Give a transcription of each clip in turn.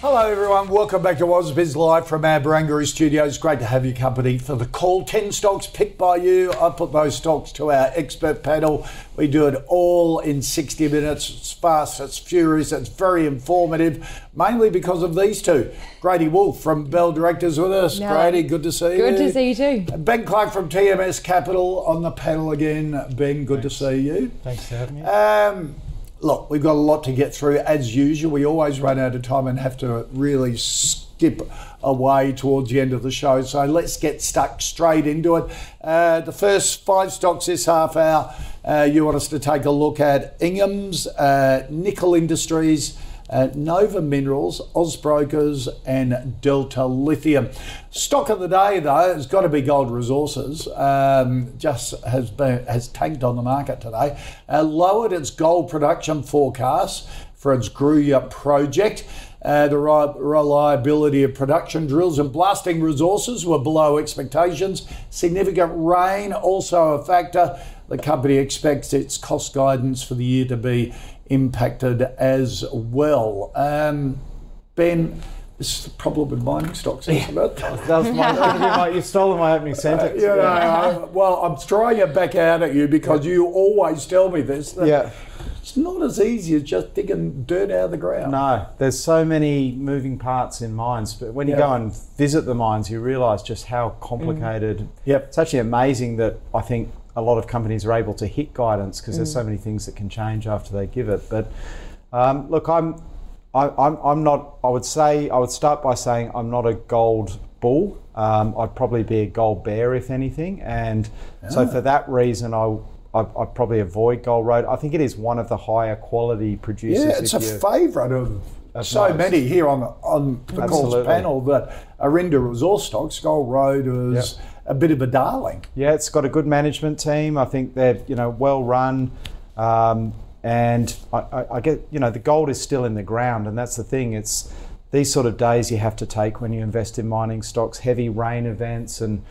Hello everyone, welcome back to AusBiz Live from our Barangaroo studios. Great to have your company for the call. 10 stocks picked by you. I put those stocks to our expert panel. We do it all in 60 minutes. It's fast, it's furious, it's very informative, mainly because of these two. Grady Wulff from Bell Directors with us. No. Grady, good to see you. Good to see you too. Ben Clark from TMS Capital on the panel again. Ben, good to see you. Thanks for having me. Look, we've got a lot to get through as usual. We always run out of time and have to really skip away towards the end of the show. So let's get stuck straight into it. The first five stocks this half hour, you want us to take a look at Ingham's, Nickel Industries, Nova Minerals, Austbrokers and Delta Lithium. Stock of the day though has got to be Gold Resources. Just has tanked on the market today. Lowered its gold production forecast for its Gruya project. The reliability of production drills and blasting resources were below expectations. Significant rain also a factor. The company expects its cost guidance for the year to be impacted as well. Ben, this is the problem with mining stocks, isn't it? That was my, you've stolen my opening sentence. Well, I'm throwing it back out at you because you always tell me this. It's not as easy as just digging dirt out of the ground. No, there's so many moving parts in mines, but when you go and visit the mines, you realise just how complicated. It's actually amazing that I think a lot of companies are able to hit guidance because there's so many things that can change after they give it. But look, I would start by saying I'm not a gold bull. I'd probably be a gold bear if anything, and so for that reason I'd probably avoid Gold Road. I think it is one of the higher quality producers. Yeah, it's a favourite of so most. Many here on the Coles panel that are into resource stocks. Gold Road is a bit of a darling. Yeah, it's got a good management team. I think they're well run, and I get the gold is still in the ground, and that's the thing. It's these sort of days you have to take when you invest in mining stocks. Heavy rain events and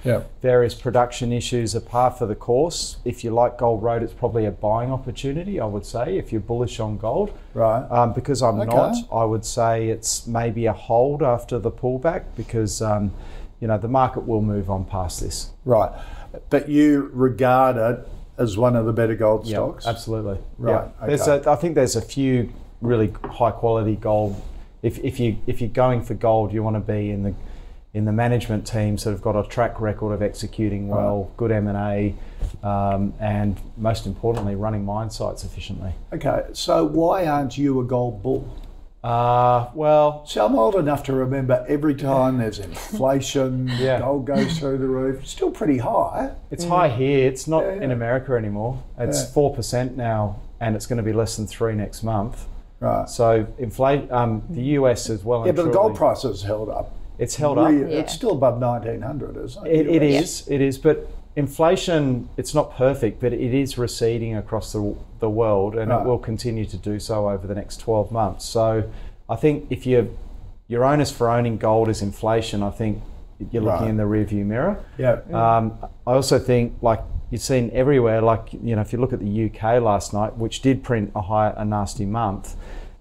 various production issues are par for the course. If you like Gold Road, it's probably a buying opportunity. I would say if you're bullish on gold, right? Because I'm not, I would say it's maybe a hold after the pullback because. The market will move on past this. Right. But you regard it as one of the better gold stocks? Absolutely. Right. Yeah. Okay. I think there's a few really high quality gold. If you're going for gold, you want to be in the management teams that have got a track record of executing well, good M&A, and most importantly, running mine sites efficiently. Okay. So why aren't you a gold bull? So I'm old enough to remember every time there's inflation, gold goes through the roof. It's still pretty high. It's high here. It's not in America anymore. It's 4% now, and it's going to be less than 3 next month. Right. So inflation. The US is well. Yeah, but the gold price has held up. It's held up. Yeah. It's still above 1900, isn't it? It is. It is. But inflation, it's not perfect, but it is receding across the world, and it will continue to do so over the next 12 months. So I think if your onus for owning gold is inflation, I think you're looking in the rearview mirror. Yeah. I also think, like you've seen everywhere, like if you look at the UK last night, which did print a nasty month,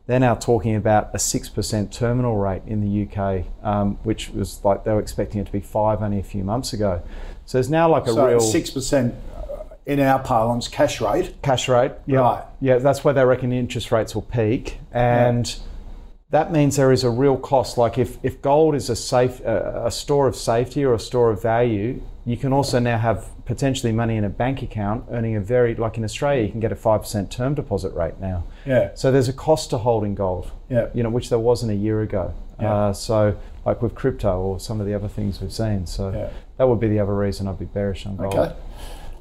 they're now talking about a 6% terminal rate in the UK, which was like they were expecting it to be 5 only a few months ago. So there's now like a real 6% in our parlance cash rate. Cash rate, yeah. Right. Yeah, that's where they reckon interest rates will peak, and that means there is a real cost. Like if gold is a store of safety or a store of value, you can also now have potentially money in a bank account earning a very, like in Australia, you can get a 5% term deposit rate now. Yeah. So there's a cost to holding gold. Yeah. Which there wasn't a year ago. Yeah. So like with crypto or some of the other things we've seen. So that would be the other reason I'd be bearish on gold.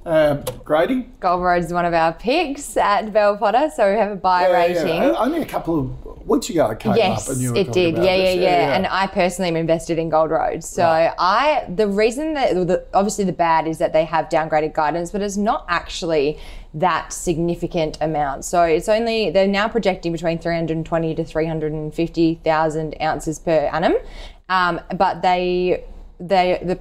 Okay. Grady? Gold Road's one of our picks at Bell Potter, so we have a buy rating. Only a couple of weeks ago it came up and you were talking about this. And I personally am invested in Gold Road. So the reason that, obviously the bad is that they have downgraded guidance, but it's not actually that significant amount. So it's only, they're now projecting between 320 to 350,000 ounces per annum, but the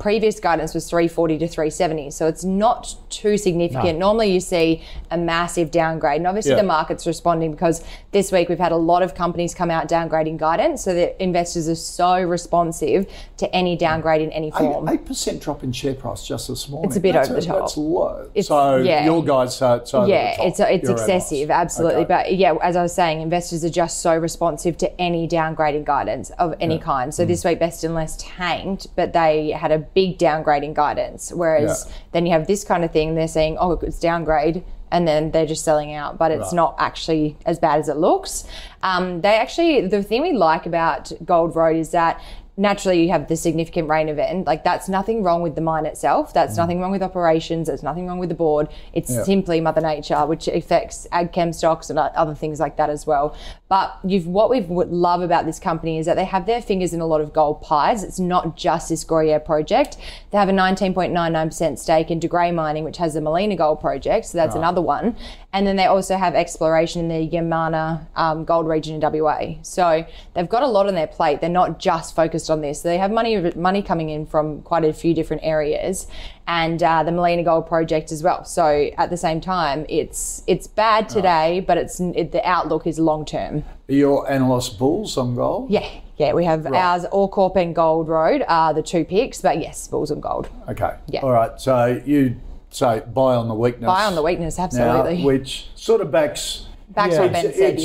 previous guidance was 340 to 370, so it's not too significant. Normally you see a massive downgrade, and obviously the market's responding because this week we've had a lot of companies come out downgrading guidance, so that investors are so responsive to any downgrade in any form. 8% drop in share price just this morning. It's a bit over the top. That's low. So your guys say it's over the top. It's excessive, absolutely. Okay. But yeah, as I was saying, investors are just so responsive to any downgrading guidance of any kind. So this week Best and Less tanked, but they had a big downgrade in guidance, whereas then you have this kind of thing, they're saying, oh, it's downgrade, and then they're just selling out, but it's not actually as bad as it looks. They actually, the thing we like about Gold Road is that naturally you have the significant rain event. Like, that's nothing wrong with the mine itself. That's nothing wrong with operations. There's nothing wrong with the board. It's simply Mother Nature, which affects ag chem stocks and other things like that as well. But what we love about this company is that they have their fingers in a lot of gold pies. It's not just this Gruyere project. They have a 19.99% stake in De Grey Mining, which has the Molina Gold Project. So that's another one. And then they also have exploration in the Yamana gold region in WA. So they've got a lot on their plate. They're not just focused on this. So they have money coming in from quite a few different areas, and the Molina Gold Project as well. So at the same time, it's bad today, but the outlook is long term. Are your analysts bulls on gold? Yeah, we have ours, Allcorp and Gold Road are the two picks, but yes, bulls on gold. Okay. Yeah. All right. So you. So buy on the weakness. Buy on the weakness, absolutely. Now, which sort of backs what Ben said,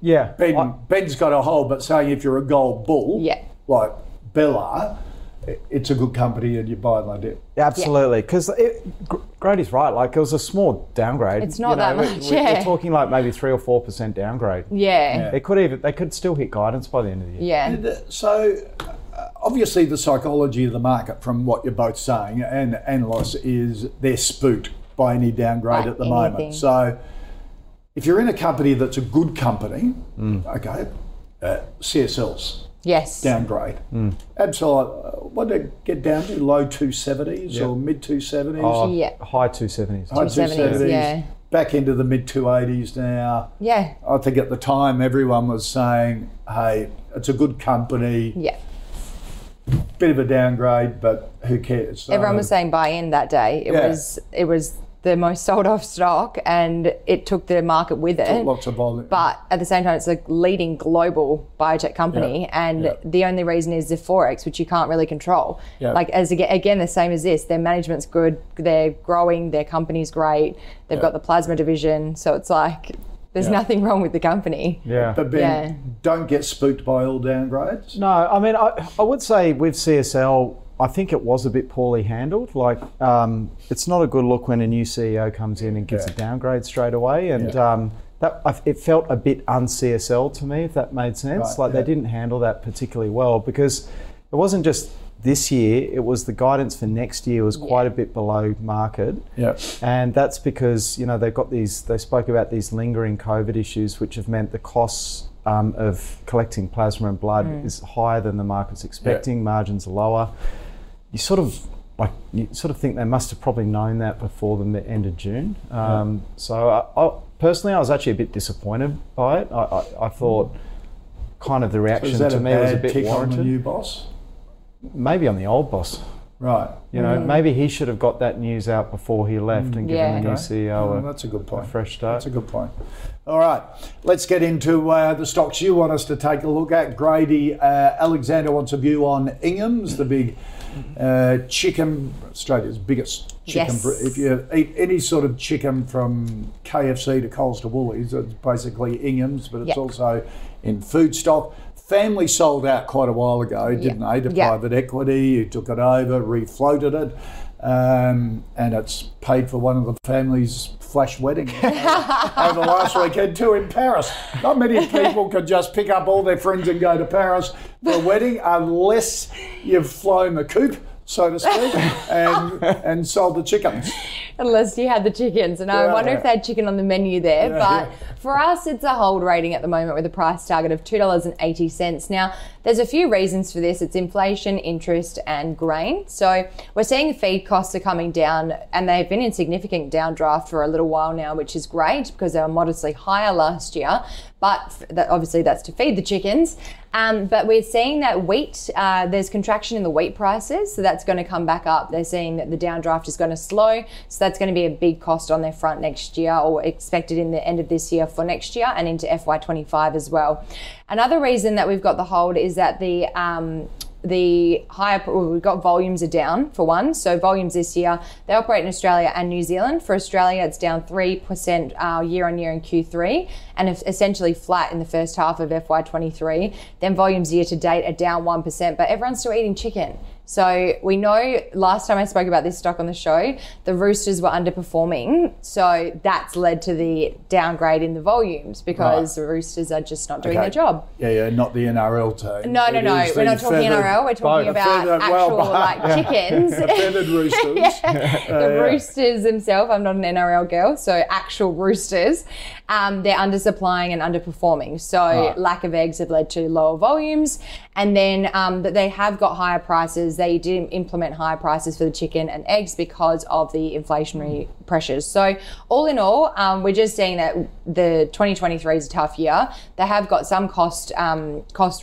yeah. Ben's got a hole, but saying if you're a gold bull, like Bella, it's a good company and you buy like it. Absolutely, because Grady's right. Like, it was a small downgrade. It's not that much. We're talking like maybe 3 or 4% downgrade. Yeah. They could still hit guidance by the end of the year. Yeah. So obviously the psychology of the market, from what you're both saying and analysts, is they're spooked by any downgrade at the moment. So if you're in a company that's a good company, CSLs. Yes. Downgrade. Absolutely. What did it get down to? Low 270s or mid 270s? Oh, yeah. High 270s. High 270s, yeah. Back into the mid 280s now. Yeah. I think at the time everyone was saying, hey, it's a good company. Yeah. Bit of a downgrade, but who cares? So, everyone was saying buy in that day. It was the most sold off stock, and it took the market with it. Lots of volume. But at the same time, it's a leading global biotech company, and the only reason is the forex, which you can't really control. Yeah. Like, as again, the same as this, their management's good, they're growing, their company's great, they've got the plasma division, so it's like there's nothing wrong with the company. Yeah. But Ben, don't get spooked by all downgrades. No, I mean, I would say with CSL, I think it was a bit poorly handled. Like, it's not a good look when a new CEO comes in and gives a downgrade straight away. And it felt a bit un-CSL to me, if that made sense. Right, they didn't handle that particularly well, because it wasn't just this year, it was the guidance for next year was quite a bit below market. Yeah. And that's because, they've got they spoke about these lingering COVID issues, which have meant the costs of collecting plasma and blood is higher than the market's expecting, margins are lower. You sort of think they must have probably known that before the end of June. So I personally was actually a bit disappointed by it. I thought kind of the reaction to me was a bit warranted. Was that a bad tick on the new boss? Maybe on the old boss. Right. Maybe he should have got that news out before he left and given the new CEO that's a good point. A fresh start. That's a good point. All right, let's get into the stocks you want us to take a look at. Grady, Alexander wants a view on Ingham's, the big chicken, Australia's biggest chicken. Yes. If you eat any sort of chicken from KFC to Coles to Woolies, it's basically Ingham's, but it's also in food stock. Family sold out quite a while ago, didn't they, to private equity, who took it over, refloated it. And it's paid for one of the family's flash wedding over the last weekend too in Paris. Not many people could just pick up all their friends and go to Paris for a wedding unless you've flown the coop, so to speak, and sold the chickens. Unless you had the chickens, and yeah, I wonder if they had chicken on the menu there. Yeah, but for us, it's a hold rating at the moment with a price target of $2.80. Now, there's a few reasons for this. It's inflation, interest, and grain. So we're seeing feed costs are coming down, and they've been in significant downdraft for a little while now, which is great because they were modestly higher last year. But obviously that's to feed the chickens. But we're seeing that wheat, there's contraction in the wheat prices, so that's going to come back up. They're seeing that the downdraft is going to slow, so that's going to be a big cost on their front next year, or expected in the end of this year for next year and into FY25 as well. Another reason that we've got the hold is that the higher, we've got volumes are down for one. So volumes this year, they operate in Australia and New Zealand. For Australia, it's down 3% year on year in Q3 and essentially flat in the first half of FY23. Then volumes year to date are down 1%, but everyone's still eating chicken. So we know last time I spoke about this stock on the show, the roosters were underperforming. So that's led to the downgrade in the volumes because the roosters are just not doing their job. Yeah, yeah, not the NRL team. No. We're not talking NRL. We're talking about actual chickens. Feathered roosters. Roosters themselves. I'm not an NRL girl. So actual roosters, they're undersupplying and underperforming. So lack of eggs have led to lower volumes. And then they have got higher prices. They did implement higher prices for the chicken and eggs because of the inflationary pressures. So all in all, we're just seeing that the 2023 is a tough year. They have got some cost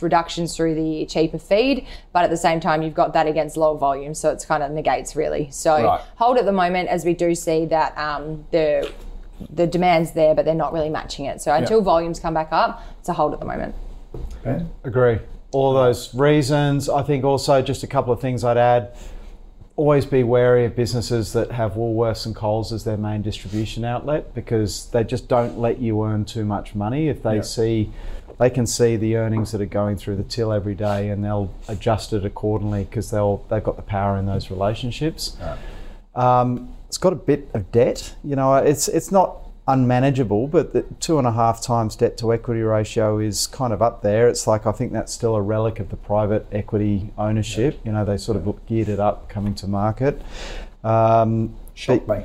reductions through the cheaper feed, but at the same time, you've got that against lower volume. So it's kind of negates really. So hold at the moment, as we do see that the demand's there, but they're not really matching it. So until volumes come back up, it's a hold at the moment. Okay. Agree. All those reasons. I think also just a couple of things I'd add. Always be wary of businesses that have Woolworths and Coles as their main distribution outlet, because they just don't let you earn too much money. If they see, they can see the earnings that are going through the till every day, and they'll adjust it accordingly because they've got the power in those relationships. It's got a bit of debt. You know, it's not unmanageable, but the 2.5 times debt to equity ratio is kind of up there. It's like, I think that's still a relic of the private equity ownership. You know, they sort of geared it up coming to market. Shocked me.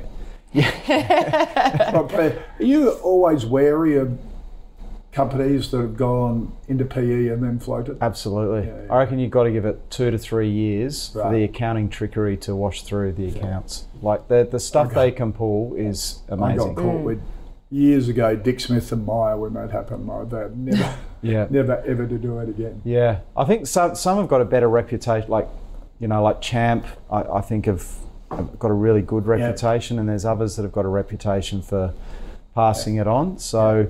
Yeah. Are you always wary of companies that have gone into PE and then floated? Absolutely. Yeah, yeah. I reckon you've got to give it 2 to 3 years for the accounting trickery to wash through the accounts. Like the stuff they can pull is amazing. I got caught with, years ago, Dick Smith and Meyer, when that happened, they'd never, never ever to do it again. Yeah, I think some have got a better reputation, like, you know, like Champ, I think have got a really good reputation, and there's others that have got a reputation for passing it on. So.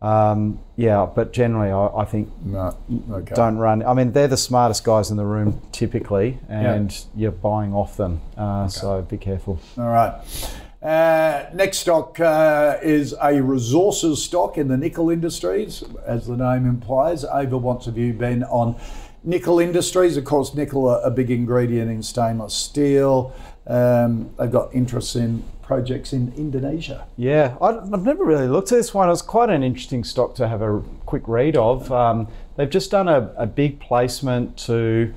But generally I think don't run. I mean, they're the smartest guys in the room typically, and you're buying off them. So be careful. All right. Next stock is a resources stock in the nickel industries, as the name implies. Ava wants a view, Ben, on nickel industries. Of course, nickel are a big ingredient in stainless steel. They've got interests in projects in Indonesia. Yeah, I've never really looked at this one. It's quite an interesting stock to have a quick read of. They've just done a big placement to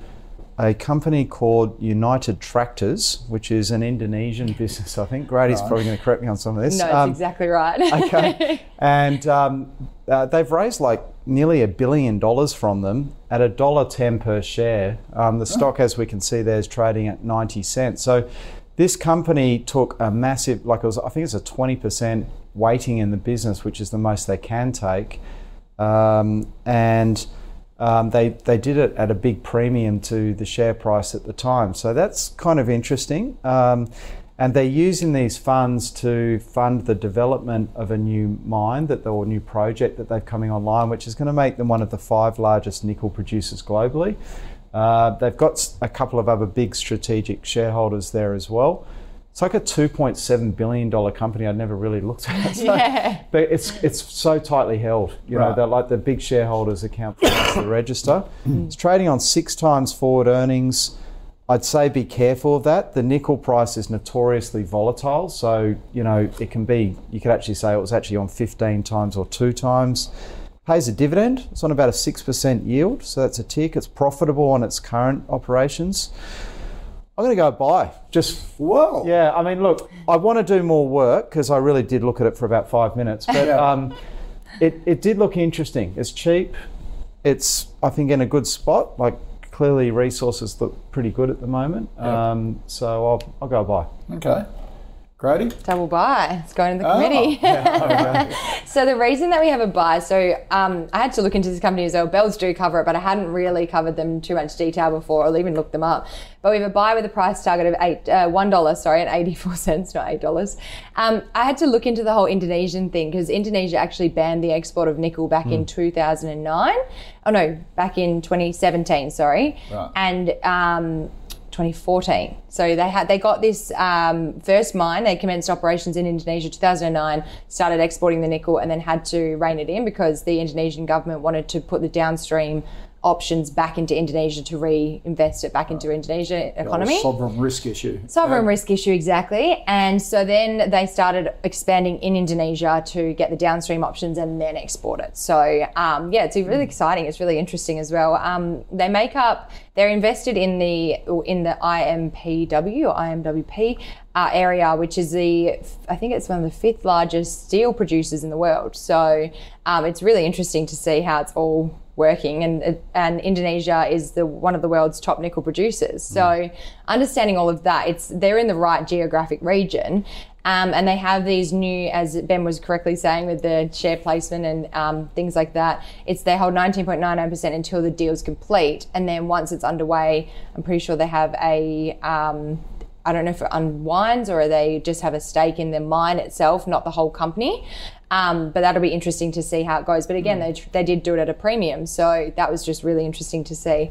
a company called United Tractors, which is an Indonesian business, I think. Grady's probably going to correct me on some of this. No, it's exactly right. Okay. And they've raised like nearly $1 billion from them at $1.10 per share. The stock, as we can see there, is trading at 90 cents. So this company took a massive, like it was, I think it's a 20% weighting in the business, which is the most they can take. They did it at a big premium to the share price at the time. So that's kind of interesting. And they're using these funds to fund the development of a new mine or new project that they're coming online, which is going to make them one of the 5 largest nickel producers globally. They've got a couple of other big strategic shareholders there as well. It's like a $2.7 billion company. I'd never really looked at it. So, but it's so tightly held. You know, they're like the big shareholders account for the register. It's trading on 6 times forward earnings. I'd say be careful of that. The nickel price is notoriously volatile. So, you know, it can be, you could actually say it was actually on 15 times or 2 times. Pays a dividend. It's on about a 6% yield. So that's a tick. It's profitable on its current operations. I'm going to go buy. Just, whoa. Yeah, I mean, look, I want to do more work because I really did look at it for about 5 minutes. But it did look interesting. It's cheap. It's, I think, in a good spot. Like, clearly resources look pretty good at the moment. Yeah. So I'll go buy. Okay. Grady? Double buy. It's going to the committee. Yeah, okay. So the reason that we have a buy, so I had to look into this company as well. Bells do cover it, but I hadn't really covered them too much detail before or even looked them up. But we have a buy with a price target of $1.84, not $8. I had to look into the whole Indonesian thing because Indonesia actually banned the export of nickel back in 2009. Oh no, back in 2017, sorry. Right. And 2014. So they got this first mine. They commenced operations in Indonesia 2009, started exporting the nickel, and then had to rein it in because the Indonesian government wanted to put the downstream options back into Indonesia to reinvest it back into Indonesia economy. Sovereign risk issue. Sovereign risk issue, exactly. And so then they started expanding in Indonesia to get the downstream options and then export it. So it's really exciting. It's really interesting as well. They make up, they're invested in the IMPW or IMWP area, which is I think it's one of the 5th largest steel producers in the world. So it's really interesting to see how it's all working, and Indonesia is one of the world's top nickel producers. So understanding all of that, they're in the right geographic region, and they have these new, as Ben was correctly saying, with the share placement and things like that, they hold 19.99% until the deal's complete, and then once it's underway, I'm pretty sure they have a I don't know if it unwinds or they just have a stake in the mine itself, not the whole company. But that'll be interesting to see how it goes. But again, they did do it at a premium. So that was just really interesting to see.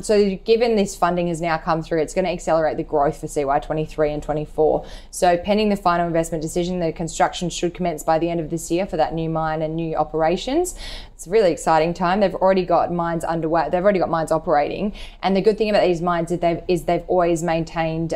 So given this funding has now come through, it's going to accelerate the growth for CY23 and 24. So pending the final investment decision, the construction should commence by the end of this year for that new mine and new operations. It's a really exciting time. They've already got mines underway. They've already got mines operating. And the good thing about these mines is they've always maintained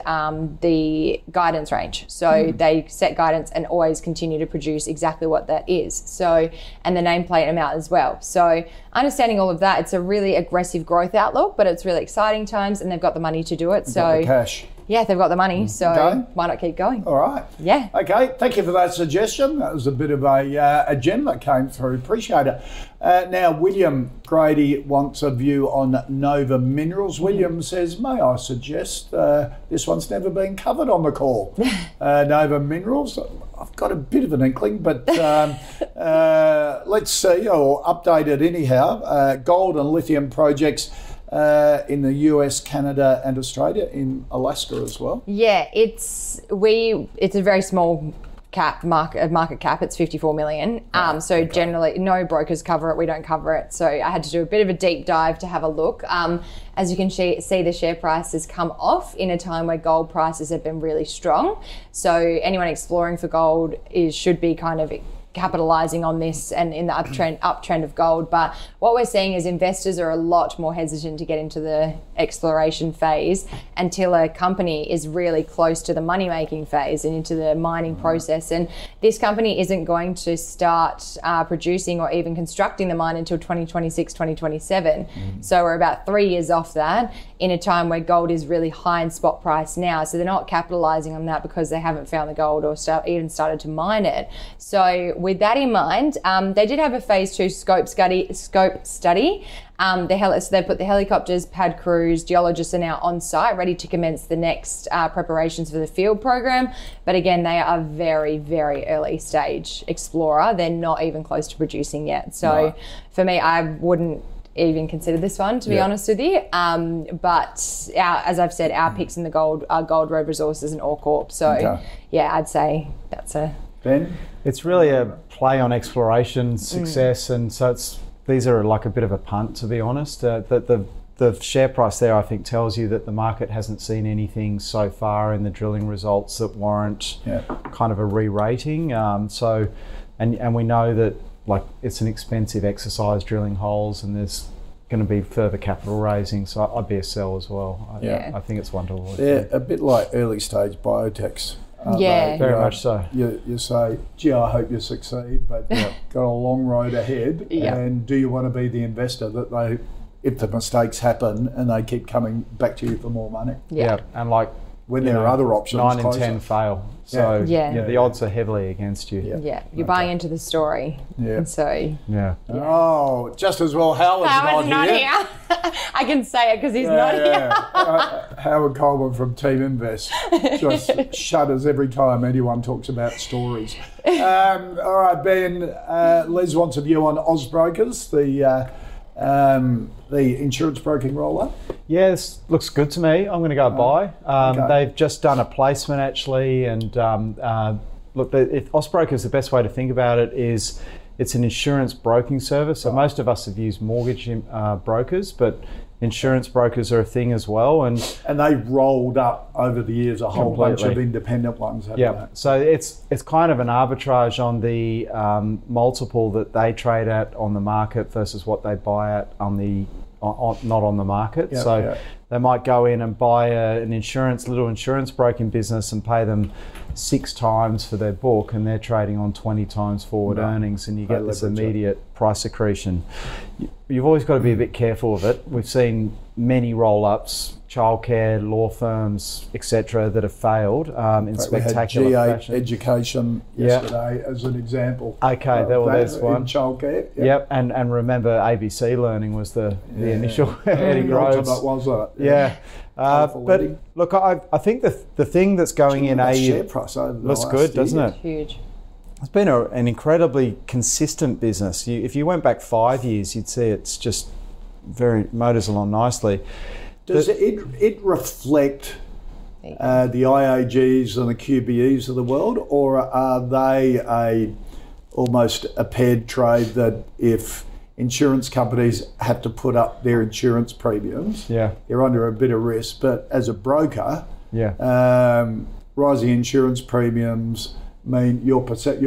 the guidance range. So they set guidance and always continue to produce exactly what that is. So, and the nameplate amount as well. So understanding all of that, it's a really aggressive growth outlook, but it's really exciting times, and they've got the money to do it. So the cash. Yeah, they've got the money, so why not keep going? All right. Yeah. Okay, thank you for that suggestion. That was a bit of a agenda that came through. Appreciate it. Now, William Grady wants a view on Nova Minerals. William says, may I suggest this one's never been covered on the call. Nova Minerals, I've got a bit of an inkling, but let's see, or update it anyhow. Gold and lithium projects in the US, Canada, and Australia, in Alaska as well. Yeah, it's a very small market cap. It's 54 million. Generally, no brokers cover it. We don't cover it. So I had to do a bit of a deep dive to have a look. As you can see, the share price has come off in a time where gold prices have been really strong. So anyone exploring for gold should be kind of capitalizing on this and in the uptrend of gold. But what we're seeing is investors are a lot more hesitant to get into the exploration phase until a company is really close to the money-making phase and into the mining process. And this company isn't going to start producing or even constructing the mine until 2026, 2027. So we're about 3 years off that in a time where gold is really high in spot price now. So they're not capitalizing on that because they haven't found the gold or even started to mine it. So with that in mind, they did have a phase 2 scope study. So they put the helicopters, pad crews, geologists are now on site, ready to commence the next preparations for the field program. But again, they are very, very early stage explorer. They're not even close to producing yet. So for me, I wouldn't even consider this one, to be honest with you. But as I've said, our picks in the gold are Gold Road Resources and OrCorp. So I'd say that's a... Ben? It's really a play on exploration success, and so these are like a bit of a punt, to be honest. The share price there, I think, tells you that the market hasn't seen anything so far in the drilling results that warrant kind of a re-rating. And we know that, like, it's an expensive exercise drilling holes, and there's going to be further capital raising, so I'd be a sell as well. I think it's wonderful. They're a bit like early stage biotechs. Yeah, very much so. You say, gee, I hope you succeed, but got a long road ahead. Yeah. And do you want to be the investor that they, if the mistakes happen and they keep coming back to you for more money? Yeah. And like when there are other options, 9 in 10 fail. So the odds are heavily against you. Yeah, you're buying into the story. Yeah. And so. Yeah. Oh, just as well Howard's not here. I can say it because he's not here. Howard Coleman from Team Invest just shudders every time anyone talks about stories. All right, Ben, Les wants a view on Austbrokers, the insurance broking roll-up? Yeah, this looks good to me. I'm going to go buy. They've just done a placement actually, and look, Austbrokers, the best way to think about it is it's an insurance broking service. So most of us have used mortgage brokers, but insurance brokers are a thing as well. And they've rolled up over the years a whole bunch of independent ones. Yeah, so it's kind of an arbitrage on the multiple that they trade at on the market versus what they buy at on the not on the market. Yep, so they might go in and buy an insurance broking business and pay them 6 times for their book, and they're trading on 20 times forward earnings, and you get this immediate price accretion. You've always got to be a bit careful of it. We've seen many roll-ups, childcare, law firms, etc., that have failed in spectacular fashion. Education yesterday as an example. Okay, there's one. In childcare. Yep. And remember, ABC Learning was the initial heading. Was that? Yeah. But look, I think the thing that's going in AU share price looks good, doesn't it? Huge. It's been an incredibly consistent business. If you went back 5 years, you'd see it's just very motors along nicely. Does it reflect the IAGs and the QBEs of the world, or are they almost a paired trade that if insurance companies have to put up their insurance premiums, you're under a bit of risk, but as a broker, rising insurance premiums mean your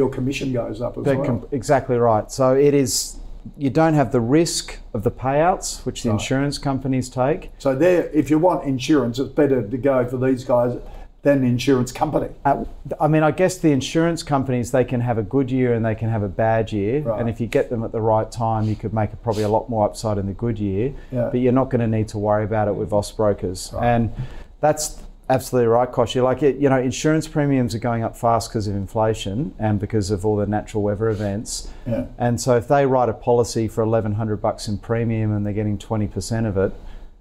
commission goes up as well. Exactly right. So it is. You don't have the risk of the payouts, which the insurance companies take. So if you want insurance, it's better to go for these guys than the insurance company. I mean, I guess the insurance companies, they can have a good year and they can have a bad year. Right. And if you get them at the right time, you could make probably a lot more upside in the good year. Yeah. But you're not going to need to worry about it with Austbrokers. Right. And that's absolutely right, Kosh. You're like, insurance premiums are going up fast because of inflation and because of all the natural weather events. Yeah. And so if they write a policy for $1,100 in premium and they're getting 20% of it,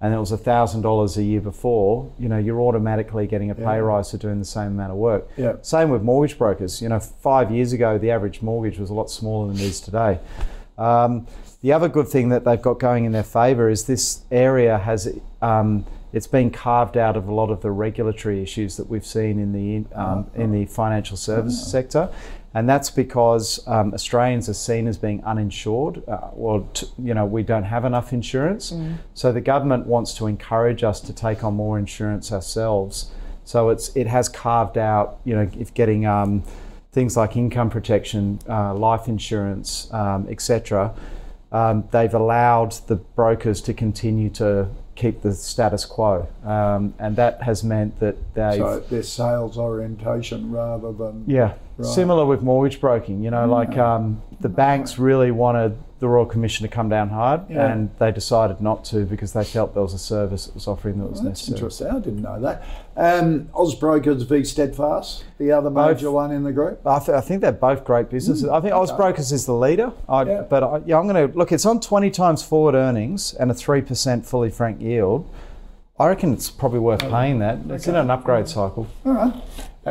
and it was $1,000 a year before, you're automatically getting a pay rise for doing the same amount of work. Yeah. Same with mortgage brokers. 5 years ago, the average mortgage was a lot smaller than it is today. The other good thing that they've got going in their favour is this area has... it's been carved out of a lot of the regulatory issues that we've seen in the financial services sector, and that's because Australians are seen as being uninsured. We don't have enough insurance, so the government wants to encourage us to take on more insurance ourselves. So it has carved out, if getting things like income protection, life insurance, etc. They've allowed the brokers to continue to keep the status quo, and that has meant that their sales orientation rather than similar with mortgage broking. The banks really wanted the Royal Commission to come down hard, and they decided not to because they felt there was a service that was offering that was necessary. Interesting. I didn't know that. Austbrokers v Steadfast, the other major one in the group. I think they're both great businesses. I think Austbrokers is the leader. I'm going to look. It's on 20 times forward earnings and a 3% fully franked yield. I reckon it's probably worth paying that. It's in an upgrade cycle. All right.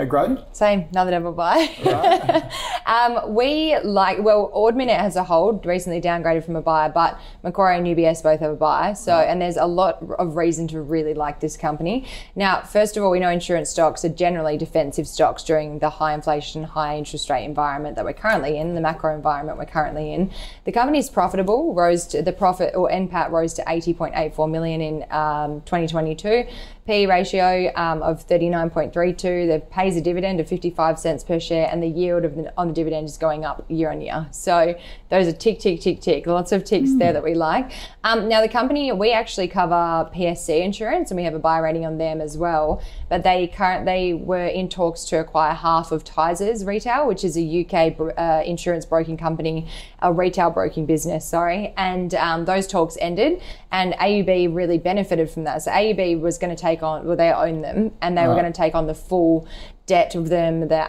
Grady? Same, another double buy. Right. Ord Minnett has a hold, recently downgraded from a buy, but Macquarie and UBS both have a buy. So, and there's a lot of reason to really like this company. Now, first of all, we know insurance stocks are generally defensive stocks during the high inflation, high interest rate environment that we're currently in, the macro environment we're currently in. The company is profitable, the profit or NPAT rose to $80.84 million in 2022. P/E ratio of 39.32. That pays a dividend of 55 cents per share, and the yield of on the dividend is going up year on year. So those are tick, tick, tick, tick. Lots of ticks there that we like. Now the company, we actually cover PSC Insurance, and we have a buy rating on them as well. But they were in talks to acquire half of Tysers Retail, which is a UK insurance broking company, a retail broking business, sorry. And those talks ended, and AUB really benefited from that. So AUB was going to take on, well, they own them, and they were going to take on the full debt of them. That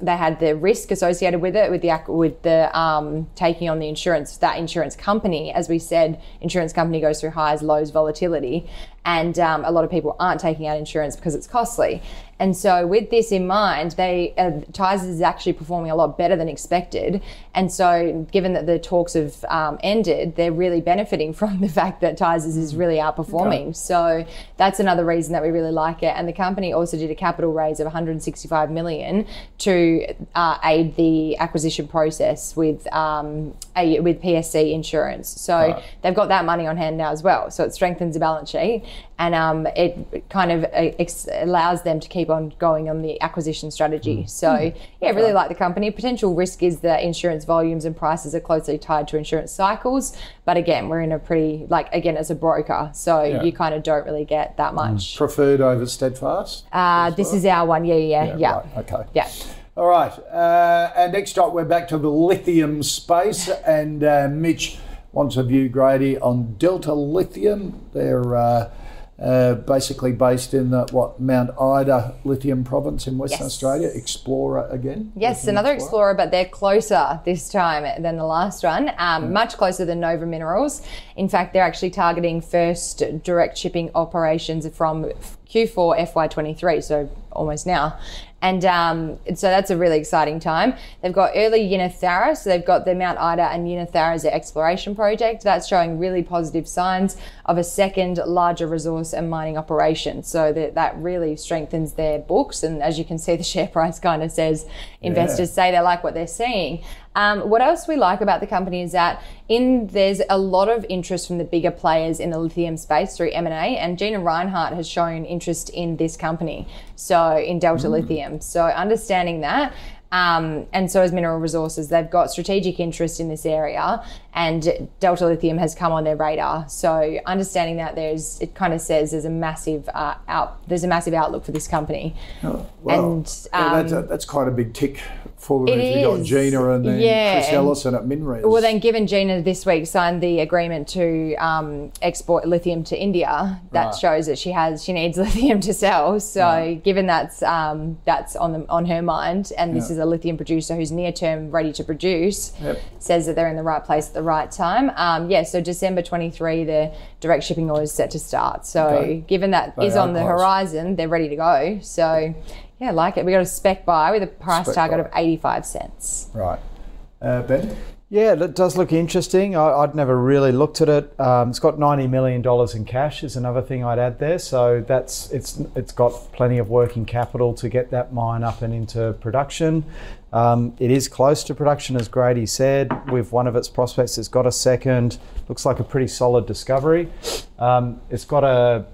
they had the risk associated with it, with the taking on the insurance, that insurance company. As we said, insurance company goes through highs, lows, volatility, and a lot of people aren't taking out insurance because it's costly. And so with this in mind, Tysers is actually performing a lot better than expected. And so given that the talks have ended, they're really benefiting from the fact that Tysers is really outperforming. Okay. So that's another reason that we really like it. And the company also did a capital raise of 165 million to aid the acquisition process with PSC Insurance. So they've got that money on hand now as well. So it strengthens the balance sheet, and it kind of allows them to keep on going on the acquisition strategy. So yeah, really like the company. Potential risk is that insurance volumes and prices are closely tied to insurance cycles, but again, we're in a pretty, as a broker, so you kind of don't really get that much. Preferred over Steadfast? This is our one. Yeah. Right. Okay. Yeah. All right. And next up, we're back to the lithium space, and Mitch wants a view, Grady, on Delta Lithium. They're basically based in Mount Ida Lithium Province in Western Australia. Explorer again. Yes, lithium another explorer, but they're closer this time than the last one, much closer than Nova Minerals. In fact, they're actually targeting first direct shipping operations from Q4 FY23, so almost now. And so that's a really exciting time. They've got early Yinnetharra, so they've got the Mount Ida and Yinnetharra as their exploration project. That's showing really positive signs of a second larger resource and mining operation. So that really strengthens their books. And as you can see, the share price kind of says investors say they like what they're seeing. What else we like about the company is that there's a lot of interest from the bigger players in the lithium space through M&A, and Gina Reinhart has shown interest in this company, so in Delta Lithium. So understanding that, and so is Mineral Resources. They've got strategic interest in this area, and Delta Lithium has come on their radar. So understanding that, it kind of says there's a massive outlook for this company. Oh, wow. And that's quite a big tick forward. If you got Gina and then Chris Ellison at MinRes. Well, then given Gina this week signed the agreement to export lithium to India, that shows that she needs lithium to sell. So given that's on her mind, and this is a lithium producer who's near term ready to produce, says that they're in the right place at the right time. So December 23, the direct shipping order is set to start. So given that is on the horizon, they're ready to go. So yeah, like it. We got a spec buy with a price target of 85 cents. Right. Ben? Yeah, that does look interesting. I'd never really looked at it. It's got $90 million in cash is another thing I'd add there. So it's got plenty of working capital to get that mine up and into production. It is close to production, as Grady said, with one of its prospects. It's got a second. Looks like a pretty solid discovery. It's got a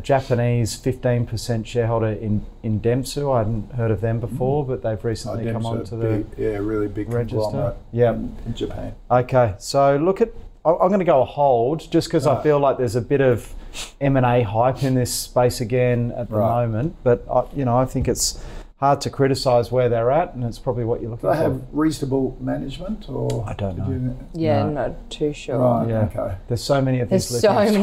Japanese 15% shareholder in Dentsu. I hadn't heard of them before, but they've recently come onto really big register. Yeah, in Japan. Okay, so I'm going to go a hold just because I feel like there's a bit of M&A hype in this space again at the moment. But I think it's hard to criticise where they're at, and it's probably what you're looking for. Do they have reasonable management, or I don't know? I'm not too sure. Right, okay. There's so many of these. There's so many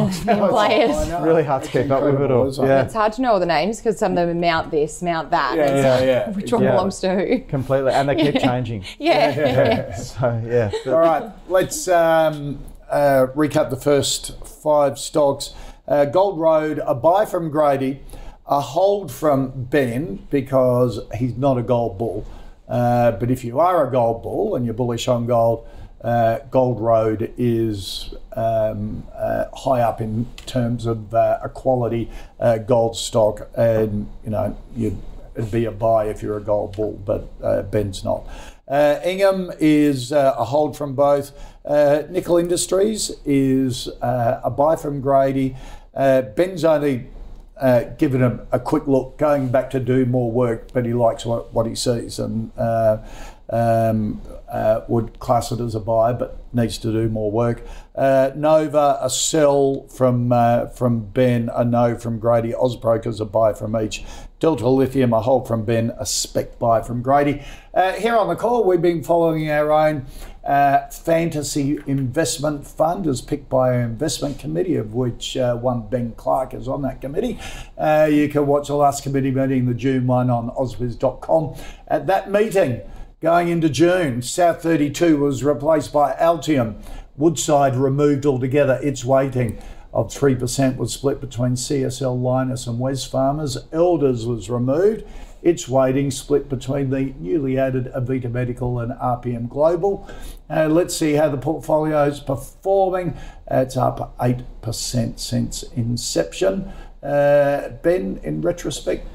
players. It's really hard to keep up with it all. Yeah. It's hard to know all the names because some of them mount this, mount that. Yeah. Which one belongs to who? Completely, and they keep changing. Yeah. So all right, let's recap the first five stocks. Gold Road, a buy from Grady. A hold from Ben because he's not a gold bull. But if you are a gold bull and you're bullish on gold, Gold Road is high up in terms of a quality gold stock, and it'd be a buy if you're a gold bull, but Ben's not. Ingham is a hold from both. Nickel Industries is a buy from Grady. Ben's only giving him a quick look, going back to do more work, but he likes what he sees, and would class it as a buy, but needs to do more work. Nova, a sell from Ben, a no from Grady. Austbrokers, a buy from each. Delta Lithium, a hold from Ben, a spec buy from Grady. Here on the call, we've been following our own fantasy investment fund, as picked by our investment committee, of which one Ben Clark is on that committee. You can watch the last committee meeting, the June one, on Ausbiz.com. At that meeting, going into June, South 32 was replaced by Altium. Woodside removed altogether. Its weighting of 3% was split between CSL, Linus and Wesfarmers. Elders was removed. Its weighting split between the newly added Avita Medical and RPM Global. Let's see how the portfolio is performing. It's up 8% since inception. Ben, in retrospect,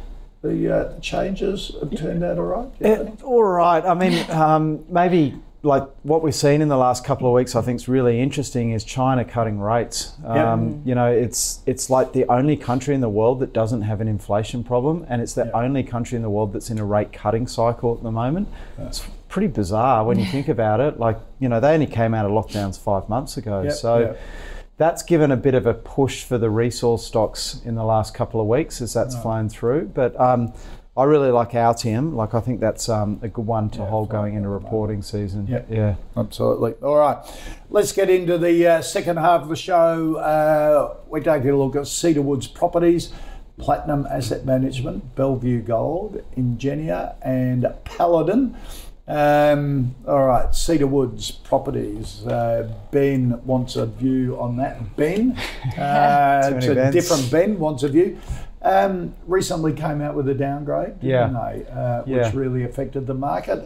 the changes have turned out all right? All right. I mean, maybe like what we've seen in the last couple of weeks, I think is really interesting, is China cutting rates. You know, it's like the only country in the world that doesn't have an inflation problem, and it's the only country in the world that's in a rate cutting cycle at the moment. It's pretty bizarre when you think about it. Like, you know, they only came out of lockdowns 5 months ago. That's given a bit of a push for the resource stocks in the last couple of weeks as that's flown through. But I really like Altium. Like, I think that's a good one to hold going into reporting season. Yeah, absolutely. All right, let's get into the second half of the show. We're taking a look at Cedar Woods Properties, Platinum Asset Management, Bellevue Gold, Ingenia, and Paladin. All right, Cedar Woods Properties. Ben wants a view on that. Ben, it's a different Ben, wants a view. Recently came out with a downgrade, which really affected the market.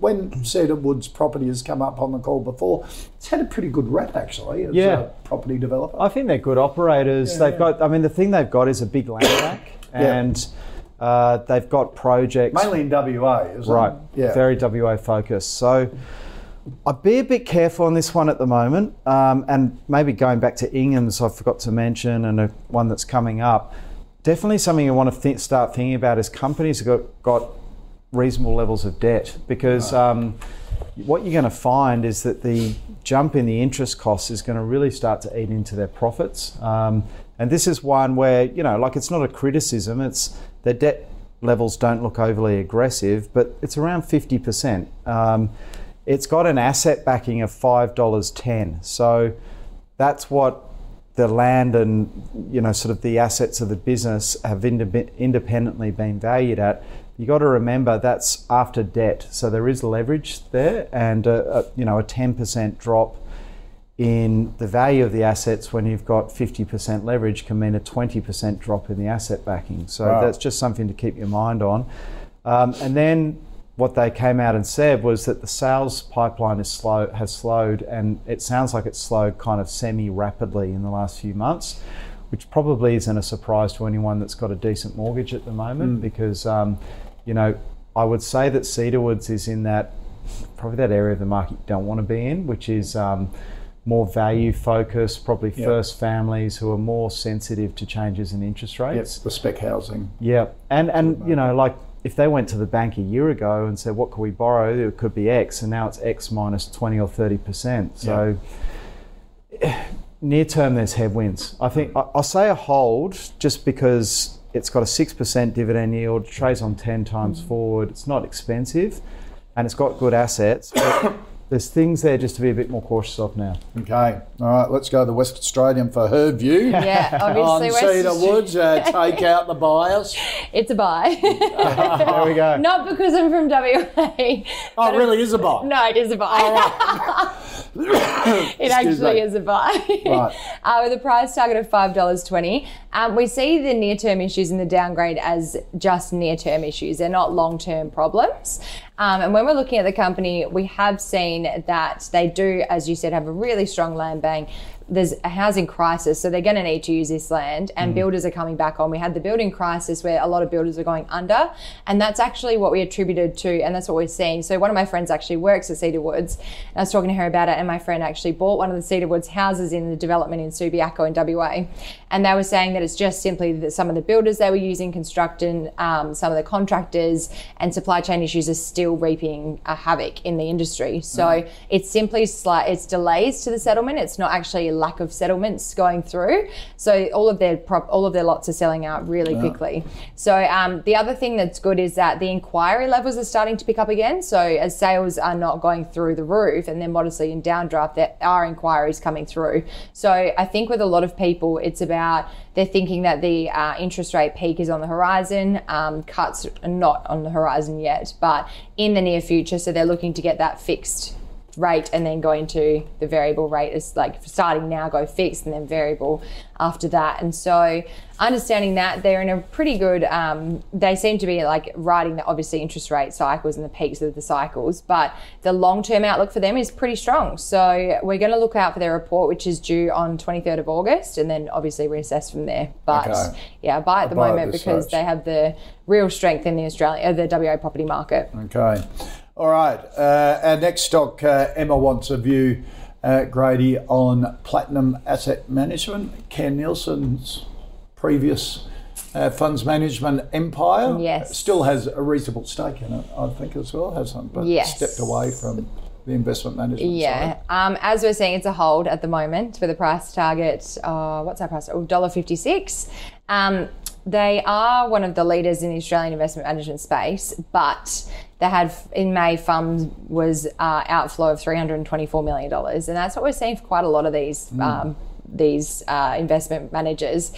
When Cedar Woods Property has come up on the call before, it's had a pretty good rap actually as a property developer. I think they're good operators. They've got, I mean, the thing they've got is a big land bank, and they've got projects mainly in WA, isn't it? Very WA focused. So I'd be a bit careful on this one at the moment, and maybe going back to Ingham's, I forgot to mention, and one that's coming up. Definitely something you want to start thinking about is companies have got reasonable levels of debt, because what you're going to find is that the jump in the interest costs is going to really start to eat into their profits. And this is one where, you know, like, it's not a criticism, it's their debt levels don't look overly aggressive, but it's around 50%. It's got an asset backing of $5.10. So that's what the land and, you know, sort of the assets of the business have independently been valued at. You got to remember that's after debt, so there is leverage there, and a 10% drop in the value of the assets when you've got 50% leverage can mean a 20% drop in the asset backing. So that's just something to keep your mind on. And then what they came out and said was that the sales pipeline has slowed, and it sounds like it's slowed kind of semi-rapidly in the last few months, which probably isn't a surprise to anyone that's got a decent mortgage at the moment, because, you know, I would say that Cedar Woods is in that, probably that area of the market you don't want to be in, which is more value focused, probably first families who are more sensitive to changes in interest rates. Yes, the spec housing. Yeah, and you know, like, if they went to the bank a year ago and said, what can we borrow? It could be X, and now it's X minus 20 or 30%. So near term, there's headwinds. I think I'll say a hold, just because it's got a 6% dividend yield, trades on 10 times forward. It's not expensive, and it's got good assets. But there's things there just to be a bit more cautious of now. Okay, all right, let's go to the West Australian for her view. Yeah, obviously. On Cedar Woods, take out the bias. It's a buy. There we go. Not because I'm from WA. Oh, it really is a buy? No, it is a buy. It actually is a buy. Right. With a price target of $5.20. We see the near-term issues and the downgrade as just near-term issues. They're not long-term problems. And when we're looking at the company, we have seen that they do, as you said, have a really strong land bank, there's a housing crisis, so they're going to need to use this land, and builders are coming back on. We had the building crisis where a lot of builders are going under, and that's actually what we attributed to, and that's what we're seeing. So one of my friends actually works at Cedar Woods, and I was talking to her about it, and my friend actually bought one of the Cedar Woods houses in the development in Subiaco in WA, and they were saying that it's just simply that some of the builders they were using, construction, some of the contractors, and supply chain issues are still reaping a havoc in the industry. So it's simply it's delays to the settlement. It's not actually a lack of settlements going through. So all of their lots are selling out really quickly. So the other thing that's good is that the inquiry levels are starting to pick up again. So as sales are not going through the roof and they're modestly in downdraft, there are inquiries coming through. So I think with a lot of people, it's about they're thinking that the interest rate peak is on the horizon. Cuts are not on the horizon yet, but in the near future. So they're looking to get that fixed rate and then going to the variable rate, is like starting now, go fixed and then variable after that. And so understanding that they're in a pretty good, they seem to be like riding the obviously interest rate cycles and the peaks of the cycles, but the long-term outlook for them is pretty strong. So we're going to look out for their report, which is due on 23rd of August, and then obviously reassess from there. But yeah, buy at the moment because they have the real strength in the WA property market. Okay. All right, our next stock, Emma wants a view, Grady, on Platinum Asset Management, Ken Nielsen's previous funds management empire. Yes. Still has a reasonable stake in it, I think, as well, hasn't it? But yes, stepped away from the investment management side. As we're seeing, it's a hold at the moment with a price target, what's our price? Oh, $1.56. They are one of the leaders in the Australian investment management space, but they had in May funds was outflow of $324 million. And that's what we're seeing for quite a lot of these investment managers.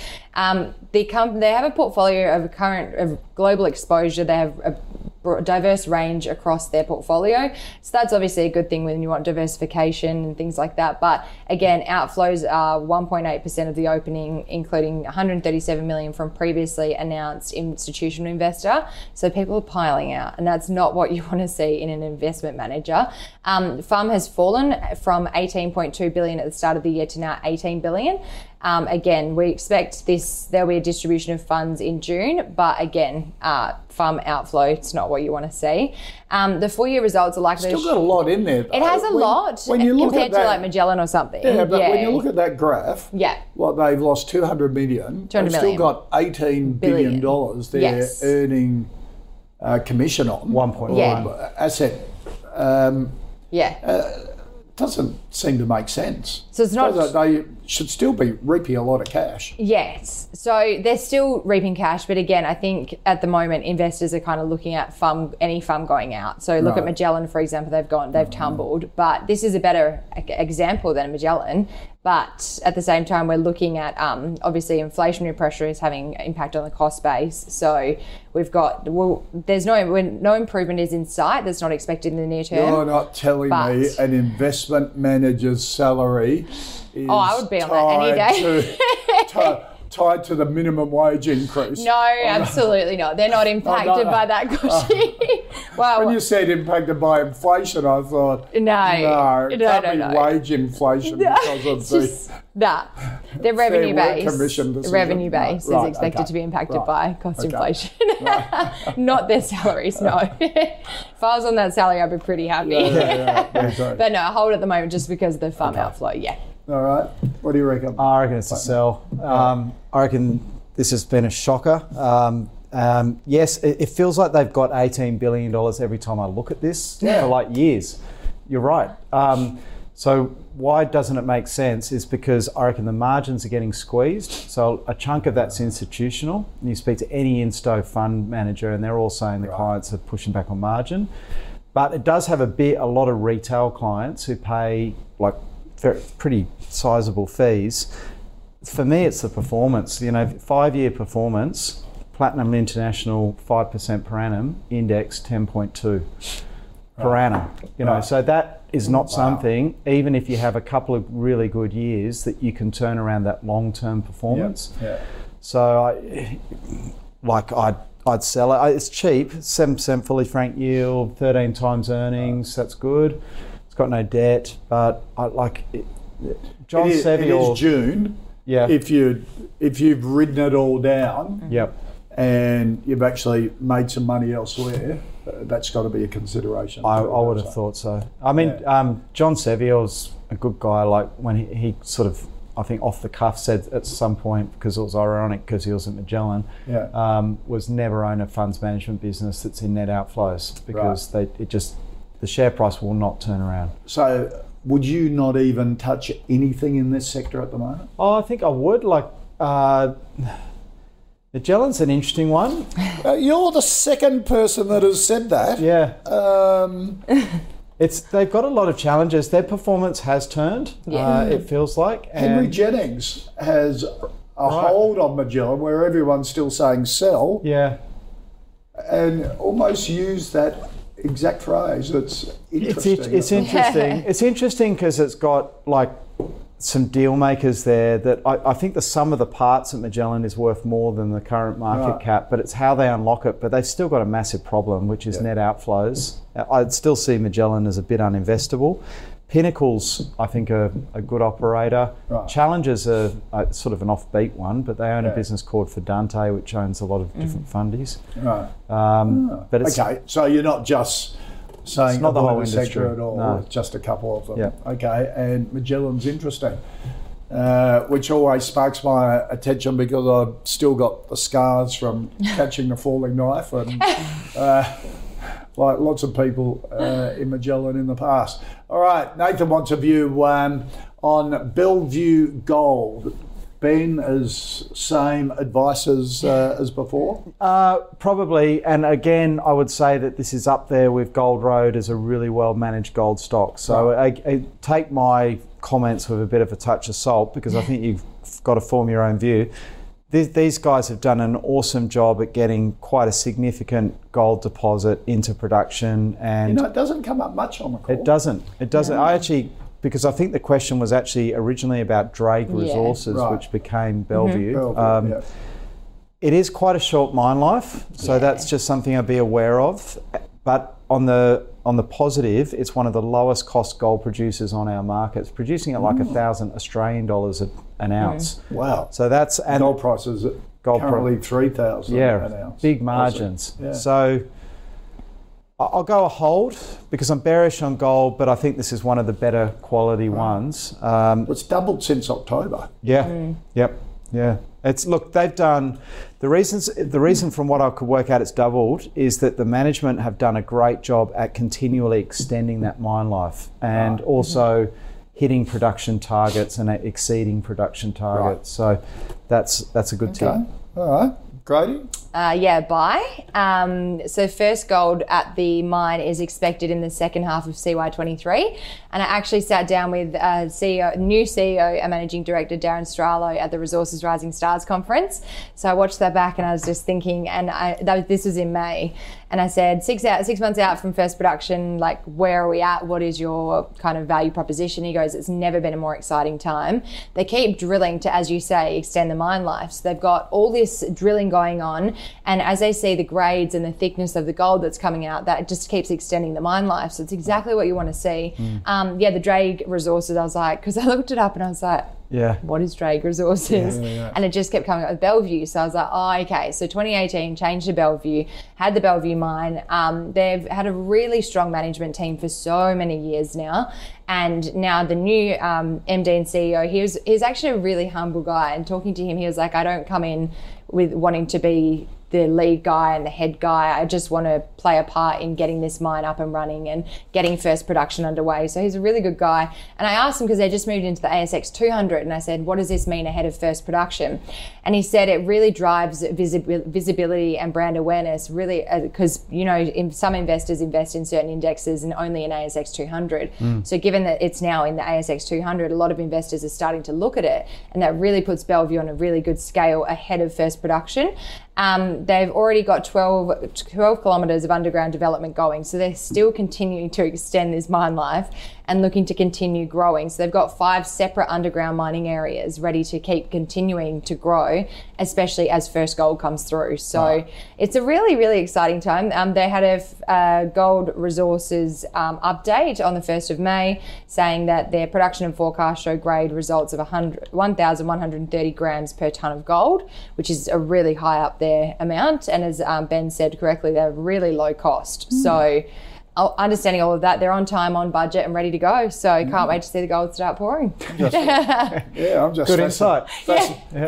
They have a portfolio of global exposure. They have a diverse range across their portfolio. So that's obviously a good thing when you want diversification and things like that. But again, outflows are 1.8% of the opening, including $137 million from previously announced institutional investor. So people are piling out, and that's not what you want to see in an investment manager. FUM has fallen from $18.2 billion at the start of the year to now $18 billion. Again, we expect there'll be a distribution of funds in June, but again, FUM outflow, it's not what you want to see. The full year results are likely still got a lot in there, though. It has a lot when you look compared to like Magellan or something. Yeah, but when you look at that graph, well, they've lost $200 million. They've still got $18 billion they're earning commission on. 1.1 asset. Doesn't seem to make sense. So it's not. They should still be reaping a lot of cash. Yes. So they're still reaping cash, but again, I think at the moment investors are kind of looking at any FUM going out. So look at Magellan, for example. They've tumbled, but this is a better example than Magellan. But at the same time, we're looking at obviously inflationary pressure is having impact on the cost base. So we've got there's no improvement is in sight. That's not expected in the near term. You're not telling me an investment manager's salary is I would be on that any day. Tied to the minimum wage increase. No, absolutely not. They're not impacted by that, Goshi. Well, when you said impacted by inflation, I thought, no, wage inflation because of the revenue base. Revenue base is expected to be impacted by cost inflation. Not their salaries, no. If I was on that salary, I'd be pretty happy. Exactly. But no, I hold at the moment just because of the farm outflow, All right. What do you reckon? I reckon it's a sell. I reckon this has been a shocker. Yes, it feels like they've got $18 billion every time I look at this for like years. You're right. So why doesn't it make sense is because I reckon the margins are getting squeezed. So a chunk of that's institutional. And you speak to any insto fund manager and they're all saying the clients are pushing back on margin. But it does have a lot of retail clients who pay like pretty sizable fees. For me, it's the performance. 5-year performance, Platinum International 5% per annum, index 10.2 per annum. So that is not something, even if you have a couple of really good years, that you can turn around that long-term performance. Yep. So I'd sell it. It's cheap, 7% fully franked yield, 13 times earnings, that's good. It's got no debt, but John Sevior. It is June. Yeah. If you've ridden it all down. Yep. And you've actually made some money elsewhere, that's got to be a consideration. I would have thought so. I mean, yeah. John Sevior's a good guy. Like when he sort of, I think off the cuff said at some point, because it was ironic because he was at Magellan, yeah. Was never own a funds management business that's in net outflows because right. The share price will not turn around. So would you not even touch anything in this sector at the moment? Oh, I think I would. Like... Magellan's an interesting one. You're the second person that has said that. Yeah. They've got a lot of challenges. Their performance has turned, yeah. It feels like. And Henry Jennings has a hold on Magellan where everyone's still saying sell. Yeah. And almost use that exact phrase. It's interesting. Yeah. It's interesting because it's got like... some deal makers there that I think the sum of the parts at Magellan is worth more than the current market cap, but it's how they unlock it. But they've still got a massive problem, which is net outflows. I'd still see Magellan as a bit uninvestable. Pinnacles, I think, are a good operator. Right. Challengers are sort of an offbeat one, but they own a business called Fidante, which owns a lot of different fundies. Right. But it's, okay, so you're not just... saying it's not the whole sector at all, no. Just a couple of them. Yeah. Okay, and Magellan's interesting, which always sparks my attention because I've still got the scars from catching the falling knife and like lots of people in Magellan in the past. All right, Nathan wants a view on Bellevue Gold. Been as same advice as before? Probably, and again, I would say that this is up there with Gold Road as a really well-managed gold stock. So I take my comments with a bit of a touch of salt because I think you've got to form your own view. These guys have done an awesome job at getting quite a significant gold deposit into production. And it doesn't come up much on the call. It doesn't. Yeah. Because I think the question was actually originally about Drake Resources, which became Bellevue. Mm-hmm. It is quite a short mine life, so that's just something I'd be aware of. But on the positive, it's one of the lowest cost gold producers on our markets, producing at like $1,000 Australian dollars an ounce. Yeah. Wow! So that's and gold prices currently $3,000 an ounce. Big margins. Yeah. So. I'll go a hold because I'm bearish on gold, but I think this is one of the better quality ones. It's doubled since October. Yeah. Mm. Yep. Yeah. It's look, they've done the reason from what I could work out it's doubled is that the management have done a great job at continually extending that mine life and also hitting production targets and exceeding production targets. Right. So that's a good tip. All right. Grady? Buy. So first gold at the mine is expected in the second half of CY23. And I actually sat down with new CEO and Managing Director Darren Stralow at the Resources Rising Stars Conference. So I watched that back and I was just thinking, and this was in May. And I said, 6 months out from first production, like, where are we at? What is your kind of value proposition? He goes, it's never been a more exciting time. They keep drilling to, as you say, extend the mine life. So they've got all this drilling going on. And as they see the grades and the thickness of the gold that's coming out, that just keeps extending the mine life. So it's exactly what you want to see. Mm. The Drake Resources, I was like, because I looked it up and I was like, what is Drake Resources? Yeah. And it just kept coming up with Bellevue. So I was like, okay. So 2018 changed to Bellevue, had the Bellevue mine. They've had a really strong management team for so many years now. And now the new MD and CEO, he's actually a really humble guy. And talking to him, he was like, I don't come in with wanting to be the lead guy and the head guy. I just want to play a part in getting this mine up and running and getting first production underway. So he's a really good guy. And I asked him because they just moved into the ASX 200 and I said, what does this mean ahead of first production? And he said it really drives visibility and brand awareness, really, because, some investors invest in certain indexes and only in ASX 200. Mm. So given that it's now in the ASX 200, a lot of investors are starting to look at it. And that really puts Bellevue on a really good scale ahead of first production. They've already got 12 kilometres of underground development going, so they're still continuing to extend this mine life and looking to continue growing. So they've got 5 separate underground mining areas ready to keep continuing to grow, especially as first gold comes through. So it's a really, really exciting time. They had a gold resources update on the 1st of May saying that their production and forecast show grade results of 1,130 grams per tonne of gold, which is a really high up there amount. And as Ben said correctly, they're really low cost. So understanding all of that, they're on time, on budget, and ready to go. So I can't wait to see the gold start pouring. Yeah, I'm just good insight.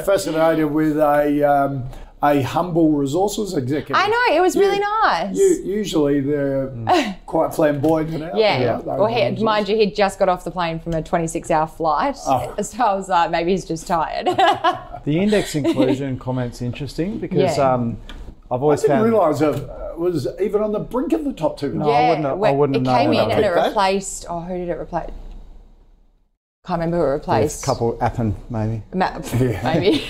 Fascinated with a humble resources executive. I know, it was really nice. Usually they're quite flamboyant and out. Well, mind you, he'd just got off the plane from a 26-hour flight. So I was like, maybe he's just tired. The index inclusion comment's interesting because I've always found... I didn't realise it was even on the brink of the top 2. No, I wouldn't know. It came in and it replaced... Oh, who did it replace? Can't remember who it replaced. A couple, Appen, maybe. Maybe.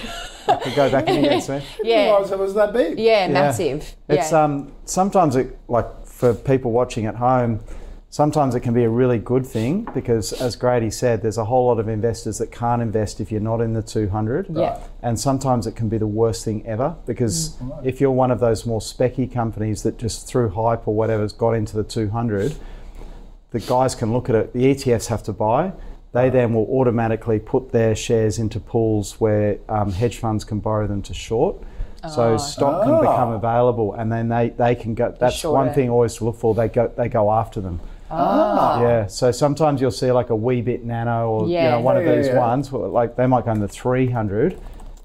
Could go back in again soon. I didn't realise it was that big. Yeah, massive. It's sometimes it, like for people watching at home, sometimes it can be a really good thing because, as Grady said, there's a whole lot of investors that can't invest if you're not in the 200. Yeah. And sometimes it can be the worst thing ever because if you're one of those more specky companies that just through hype or whatever's got into the 200, the guys can look at it. The ETFs have to buy. They then will automatically put their shares into pools where hedge funds can borrow them to short. So stock can become available, and then they can go. That's one thing always to look for. They go after them. Yeah. So sometimes you'll see like a wee bit nano or one of these ones. Like they might go in the 300,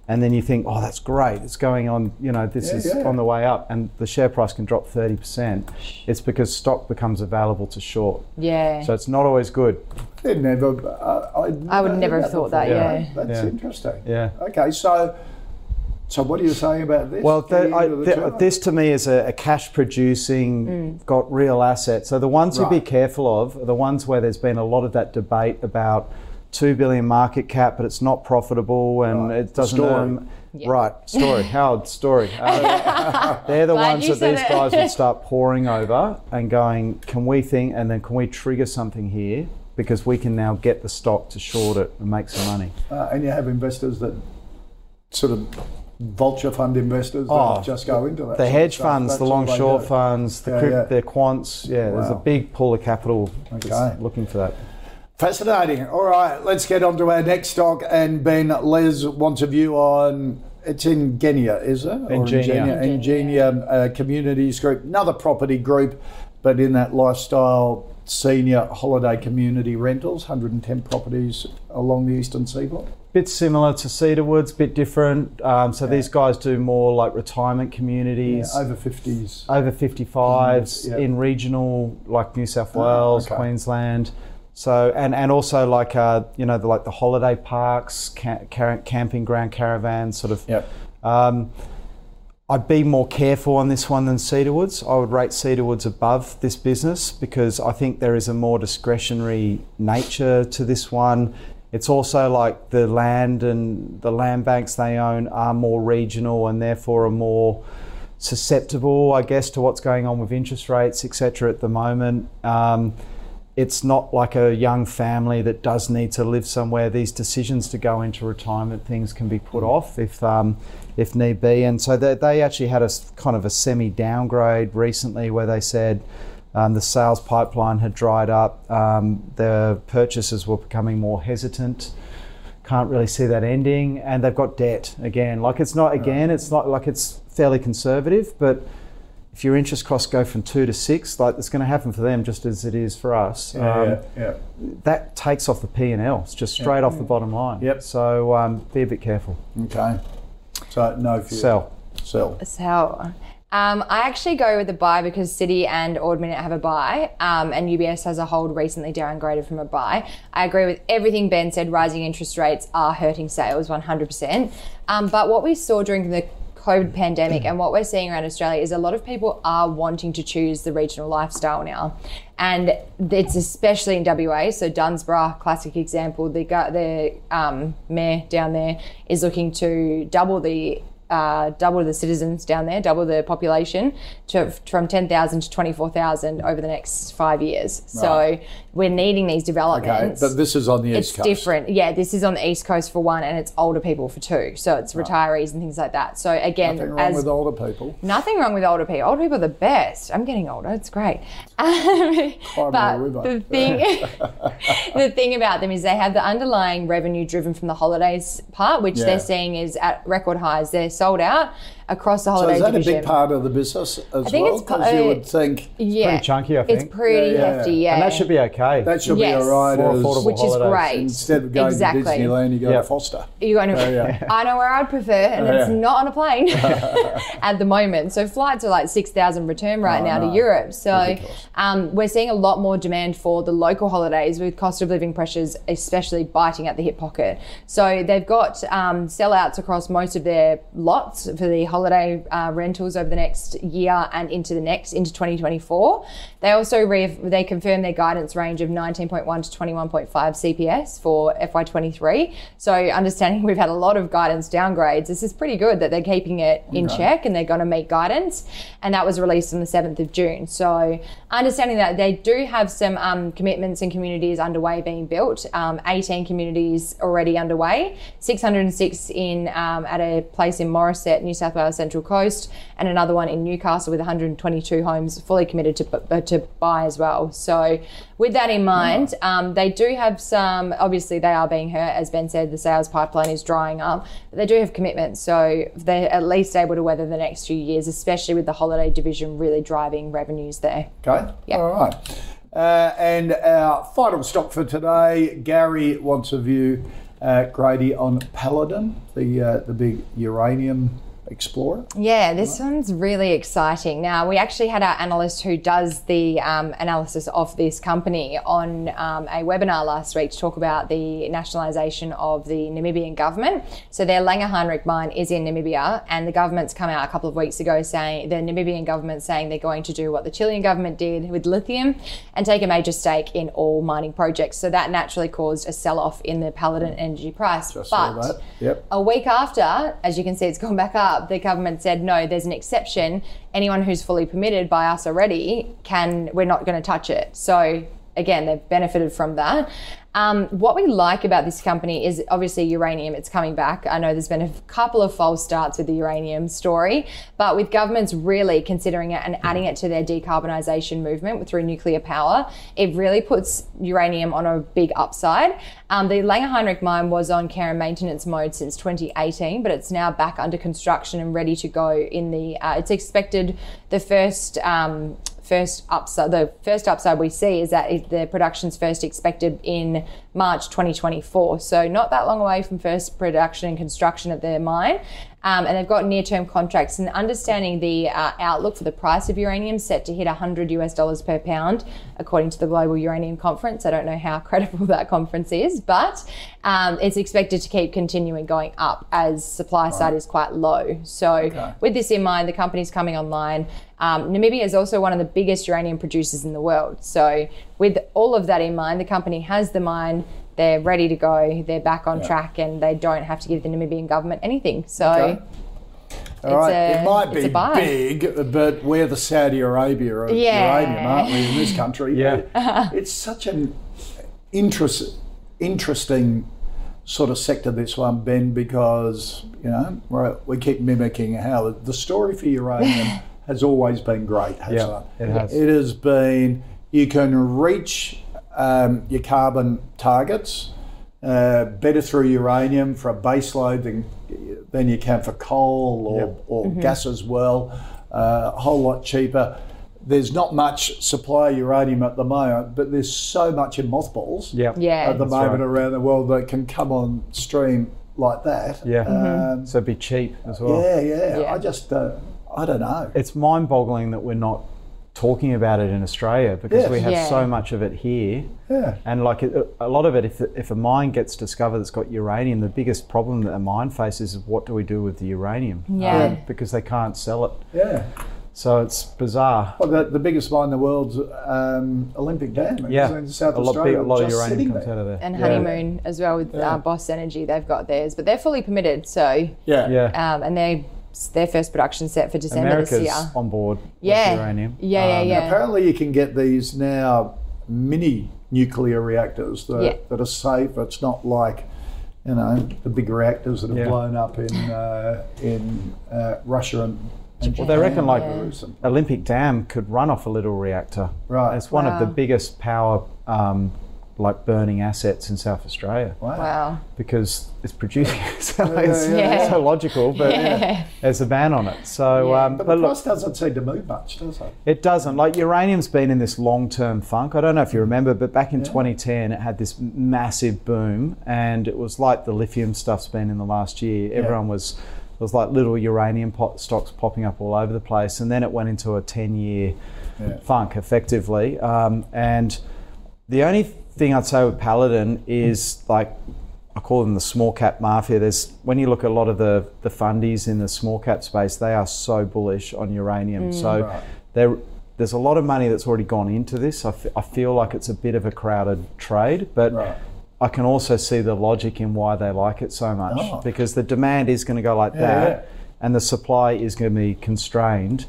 and then you think, oh, that's great. It's going on. You know, this is on the way up, and the share price can drop 30%. It's because stock becomes available to short. Yeah. So it's not always good. I would never have thought that. That's interesting. Yeah. Okay. So what are you saying about this? Well, this to me is a cash-producing, got real assets. So the ones to be careful of are the ones where there's been a lot of that debate about 2 billion market cap, but it's not profitable and it doesn't earn. Yeah. Right, Howard, they're the ones that these guys would start poring over and going, can we think, and then can we trigger something here? Because we can now get the stock to short it and make some money. And you have investors that sort of... vulture fund investors that just go into that. The hedge funds, the long short funds, the quants. Yeah, there's a big pool of capital looking for that. Fascinating. All right, let's get on to our next stock. And Ben, Les wants a view on, it's Ingenia, is it? Ingenia Communities Group, another property group, but in that lifestyle senior holiday community rentals, 110 properties along the eastern seaboard. Bit similar to Cedar Woods, bit different. So these guys do more like retirement communities. Yeah, over 50s. Over 55s in regional, like New South Wales, Queensland. So, and also like, like the holiday parks, camping ground caravans, sort of. Yep. I'd be more careful on this one than Cedar Woods. I would rate Cedar Woods above this business because I think there is a more discretionary nature to this one. It's also like the land and the land banks they own are more regional and therefore are more susceptible, I guess, to what's going on with interest rates, etc. at the moment. It's not like a young family that does need to live somewhere. These decisions to go into retirement, things can be put off if need be. And so they actually had a kind of a semi-downgrade recently where they said, the sales pipeline had dried up, the purchasers were becoming more hesitant, can't really see that ending, and they've got debt again. Like it's fairly conservative, but if your interest costs go from 2 to 6, like it's going to happen for them just as it is for us. That takes off the P&L, it's just straight off the bottom line. Yep. So be a bit careful. Okay. So no fear. Sell. I actually go with the buy because Citi and Ord Minnett have a buy, and UBS has a hold recently downgraded from a buy. I agree with everything Ben said, rising interest rates are hurting sales 100%. But what we saw during the COVID pandemic and what we're seeing around Australia is a lot of people are wanting to choose the regional lifestyle now. And it's especially in WA, so Dunsborough, classic example, the mayor down there is looking to double the double the citizens down there, double the population to, from 10,000 to 24,000 over the next 5 years. Right. So we're needing these developments. Okay, but this is on the East Coast. It's different. Yeah, this is on the East Coast for one, and it's older people for two. So it's retirees and things like that. So again, nothing wrong with older people. Nothing wrong with older people. Older people are the best. I'm getting older. It's great. But the thing about them is they have the underlying revenue driven from the holidays part, which they're seeing is at record highs. They're sold out across the holiday division. So is that a big part of the business as well? Because you would think pretty chunky, I think. It's pretty hefty, And that should be okay. That should be all right. More affordable which holidays. Is great. Instead of going to Disneyland, you go to Foster. You go to, I know where I'd prefer, and it's not on a plane at the moment. So flights are like 6,000 return right now to Europe. So we're seeing a lot more demand for the local holidays with cost of living pressures, especially biting at the hip pocket. So they've got sellouts across most of their lots for the holiday rentals over the next year and into 2024. They also they confirmed their guidance range of 19.1 to 21.5 CPS for FY23. So understanding we've had a lot of guidance downgrades, this is pretty good that they're keeping it in check and they're going to meet guidance. And that was released on the 7th of June. So understanding that they do have some commitments and communities underway being built, 18 communities already underway, 606 in at a place in Morisset, New South Wales Central Coast, and another one in Newcastle with 122 homes fully committed to buy as well. So with that in mind, they do have some, obviously they are being hurt, as Ben said, the sales pipeline is drying up, but they do have commitments. So they're at least able to weather the next few years, especially with the holiday division really driving revenues there. Okay, all right. And our final stock for today, Gary wants a view, Grady, on Paladin, the big uranium explorer. Yeah, this one's really exciting. Now, we actually had our analyst who does the analysis of this company on a webinar last week to talk about the nationalisation of the Namibian government. So their Langer Heinrich mine is in Namibia, and the government's come out a couple of weeks ago saying, the Namibian government saying they're going to do what the Chilean government did with lithium and take a major stake in all mining projects. So that naturally caused a sell-off in the Paladin energy price. But a week after, as you can see, it's gone back up. The government said, no, there's an exception. Anyone who's fully permitted by us already we're not going to touch it. So again, they've benefited from that. What we like about this company is obviously uranium, it's coming back. I know there's been a couple of false starts with the uranium story, but with governments really considering it and adding it to their decarbonisation movement through nuclear power, it really puts uranium on a big upside. The Langer Heinrich mine was on care and maintenance mode since 2018, but it's now back under construction and ready to go in the, it's expected the first upside we see is that the production's first expected in March 2024. So not that long away from first production and construction at their mine. And they've got near-term contracts, and understanding the outlook for the price of uranium set to hit $100 per pound, according to the Global Uranium Conference. I don't know how credible that conference is, but it's expected to keep continuing going up as supply side is quite low. So with this in mind, the company's coming online. Namibia is also one of the biggest uranium producers in the world. So with all of that in mind, the company has the mine. They're ready to go, they're back on track, and they don't have to give the Namibian government anything. So it might be big, but we're the Saudi Arabia of uranium, aren't we, in this country? It's such an interesting sort of sector, this one, Ben, because we keep mimicking how the story for uranium has always been great, hasn't it? It has. It has been, you can reach your carbon targets better through uranium for a base load than you can for coal or gas as well, a whole lot cheaper. There's not much supply of uranium at the moment, but there's so much in mothballs at the moment around the world that can come on stream like that. So it'd be cheap as well. I just, I don't know. It's mind-boggling that we're not talking about it in Australia, because we have so much of it here, and like a lot of it, if a mine gets discovered that's got uranium, the biggest problem that a mine faces is what do we do with the uranium, because they can't sell it, so it's bizarre. Well, the biggest mine in the world's Olympic Dam, in South Australia, a lot of uranium comes out of there, and Honeymoon as well with Boss Energy, they've got theirs, but they're fully permitted, so and they're their first production set for December this year. America's on board with uranium. Yeah. Apparently you can get these now mini nuclear reactors that are safe. It's not like, you know, the big reactors that have blown up in Russia and Japan. Well, they reckon Olympic Dam could run off a little reactor. Right. It's one of the biggest power burning assets in South Australia. Wow. Because it's producing, it's so logical, but there's a ban on it. So, but the price doesn't seem to move much, does it? It doesn't. Like, uranium's been in this long-term funk. I don't know if you remember, but back in 2010, it had this massive boom, and it was like the lithium stuff's been in the last year. Everyone was like little uranium stocks popping up all over the place, and then it went into a 10-year funk, effectively. And the only thing I'd say with Paladin is, like, I call them the small cap mafia. There's, when you look at a lot of the fundies in the small cap space, they are so bullish on uranium. There's a lot of money that's already gone into this. I feel like it's a bit of a crowded trade, but I can also see the logic in why they like it so much, because the demand is going to go like that, and the supply is going to be constrained.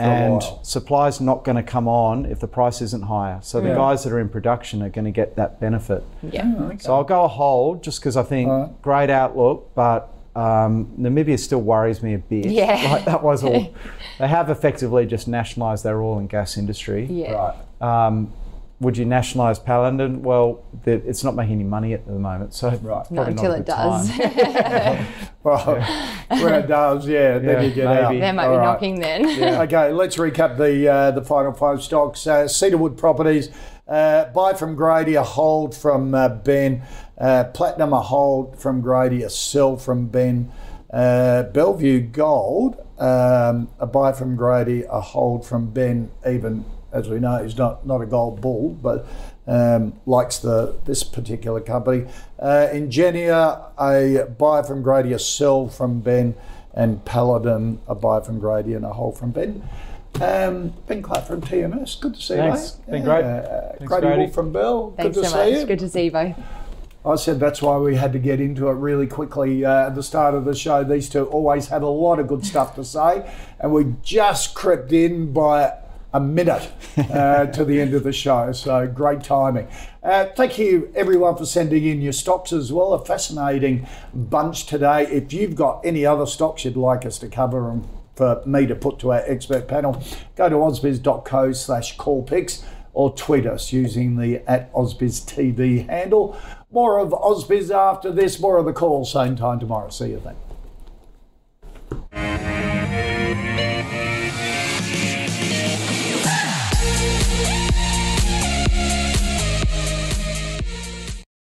And supply's not going to come on if the price isn't higher. So the guys that are in production are going to get that benefit. Yeah. Oh, okay. So I'll go a hold just because I think great outlook, but Namibia still worries me a bit. Yeah. Like, that was all. They have effectively just nationalised their oil and gas industry. Yeah. Right. Would you nationalise Paladin? Well, it's not making any money at the moment, so not until it does. When it does, then you get out. They might be knocking then. Yeah. Okay, let's recap the final five stocks. Cedarwood Properties, buy from Grady, a hold from Ben. Platinum, a hold from Grady, a sell from Ben. Bellevue Gold, a buy from Grady, a hold from Ben. Even as we know, he's not a gold bull, but likes this particular company. Ingenia, a buy from Grady, a sell from Ben, and Paladin, a buy from Grady and a hold from Ben. Ben Clark from TMS, good to see you, mate. Thanks, been great. Grady Wulff from Bell, thanks good to so see much. You. Good to see you both. I said that's why we had to get into it really quickly at the start of the show. These two always had a lot of good stuff to say, and we just crept in by a minute to the end of the show, so great timing. Thank you everyone for sending in your stocks as well. A fascinating bunch today. If you've got any other stocks you'd like us to cover and for me to put to our expert panel, go to ausbiz.co/callpicks or tweet us using the @AusbizTV handle. More of AusBiz after this, more of the call, same time tomorrow. See you then.